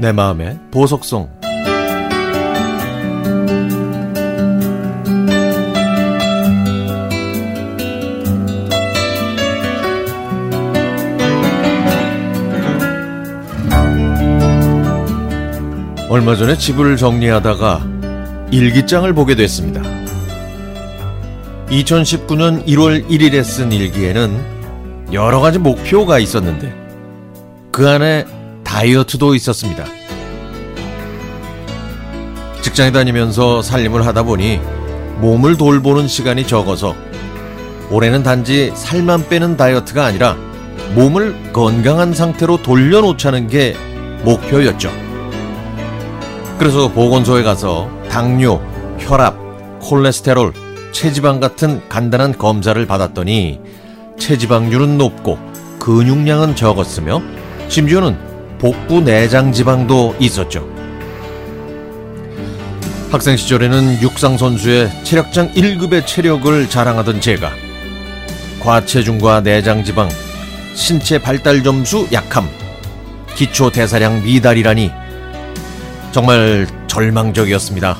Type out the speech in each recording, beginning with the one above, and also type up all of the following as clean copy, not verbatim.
내 마음의 보석송. 얼마 전에 집을 정리하다가 일기장을 보게 됐습니다. 2019년 1월 1일에 쓴 일기에는 여러 가지 목표가 있었는데 그 안에 다이어트도 있었습니다. 직장에 다니면서 살림을 하다 보니 몸을 돌보는 시간이 적어서 올해는 단지 살만 빼는 다이어트가 아니라 몸을 건강한 상태로 돌려놓자는 게 목표였죠. 그래서 보건소에 가서 당뇨, 혈압, 콜레스테롤, 체지방 같은 간단한 검사를 받았더니 체지방률은 높고 근육량은 적었으며 심지어는 복부 내장 지방도 있었죠. 학생 시절에는 육상선수의 체력장 1급의 체력을 자랑하던 제가 과체중과 내장 지방, 신체 발달 점수 약함, 기초 대사량 미달이라니 정말 절망적이었습니다.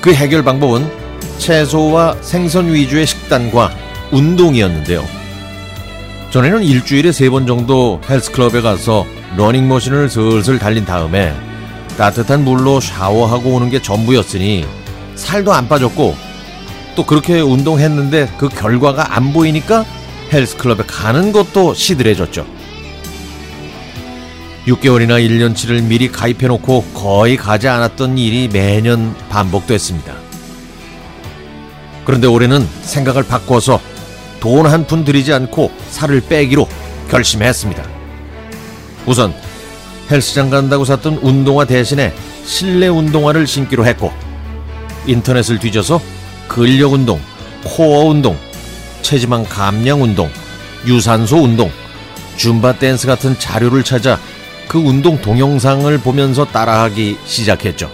그 해결 방법은 채소와 생선 위주의 식단과 운동이었는데요. 전에는 일주일에 3번 정도 헬스클럽에 가서 러닝머신을 슬슬 달린 다음에 따뜻한 물로 샤워하고 오는 게 전부였으니 살도 안 빠졌고, 또 그렇게 운동했는데 그 결과가 안 보이니까 헬스클럽에 가는 것도 시들해졌죠. 6개월이나 1년치를 미리 가입해놓고 거의 가지 않았던 일이 매년 반복됐습니다. 그런데 올해는 생각을 바꿔서 돈 한 푼 들이지 않고 살을 빼기로 결심했습니다. 우선 헬스장 간다고 샀던 운동화 대신에 실내 운동화를 신기로 했고, 인터넷을 뒤져서 근력 운동, 코어 운동, 체지방 감량 운동, 유산소 운동, 줌바 댄스 같은 자료를 찾아 그 운동 동영상을 보면서 따라하기 시작했죠.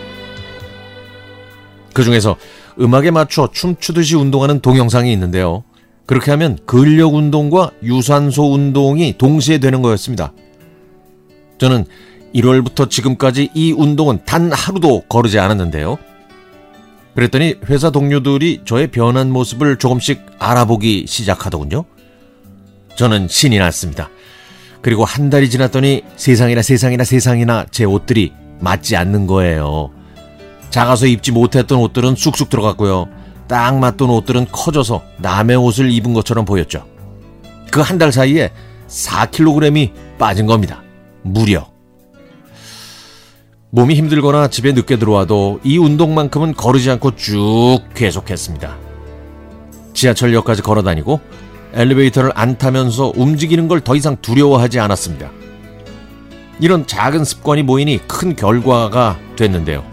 그 중에서 음악에 맞춰 춤추듯이 운동하는 동영상이 있는데요. 그렇게 하면 근력 운동과 유산소 운동이 동시에 되는 거였습니다. 저는 1월부터 지금까지 이 운동은 단 하루도 거르지 않았는데요. 그랬더니 회사 동료들이 저의 변한 모습을 조금씩 알아보기 시작하더군요. 저는 신이 났습니다. 그리고 한 달이 지났더니 세상이나 제 옷들이 맞지 않는 거예요. 작아서 입지 못했던 옷들은 쑥쑥 들어갔고요. 딱 맞던 옷들은 커져서 남의 옷을 입은 것처럼 보였죠. 그 한 달 사이에 4kg이 빠진 겁니다. 무려. 몸이 힘들거나 집에 늦게 들어와도 이 운동만큼은 거르지 않고 쭉 계속했습니다. 지하철역까지 걸어다니고 엘리베이터를 안 타면서 움직이는 걸 더 이상 두려워하지 않았습니다. 이런 작은 습관이 모이니 큰 결과가 됐는데요.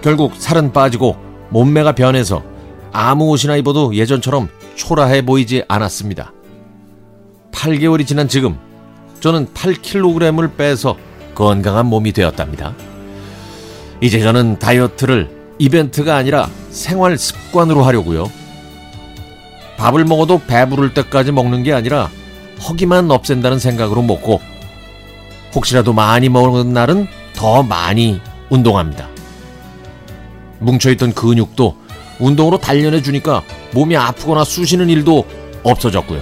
결국 살은 빠지고 몸매가 변해서 아무 옷이나 입어도 예전처럼 초라해 보이지 않았습니다. 8개월이 지난 지금 저는 8kg을 빼서 건강한 몸이 되었답니다. 이제 저는 다이어트를 이벤트가 아니라 생활 습관으로 하려고요. 밥을 먹어도 배부를 때까지 먹는 게 아니라 허기만 없앤다는 생각으로 먹고, 혹시라도 많이 먹는 날은 더 많이 운동합니다. 뭉쳐있던 근육도 운동으로 단련해주니까 몸이 아프거나 쑤시는 일도 없어졌고요.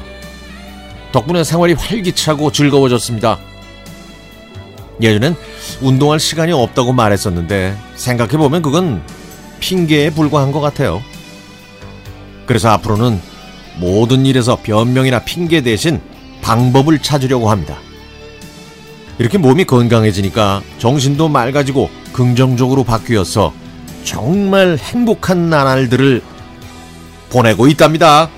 덕분에 생활이 활기차고 즐거워졌습니다. 예전엔 운동할 시간이 없다고 말했었는데 생각해보면 그건 핑계에 불과한 것 같아요. 그래서 앞으로는 모든 일에서 변명이나 핑계 대신 방법을 찾으려고 합니다. 이렇게 몸이 건강해지니까 정신도 맑아지고 긍정적으로 바뀌어서 정말 행복한 나날들을 보내고 있답니다.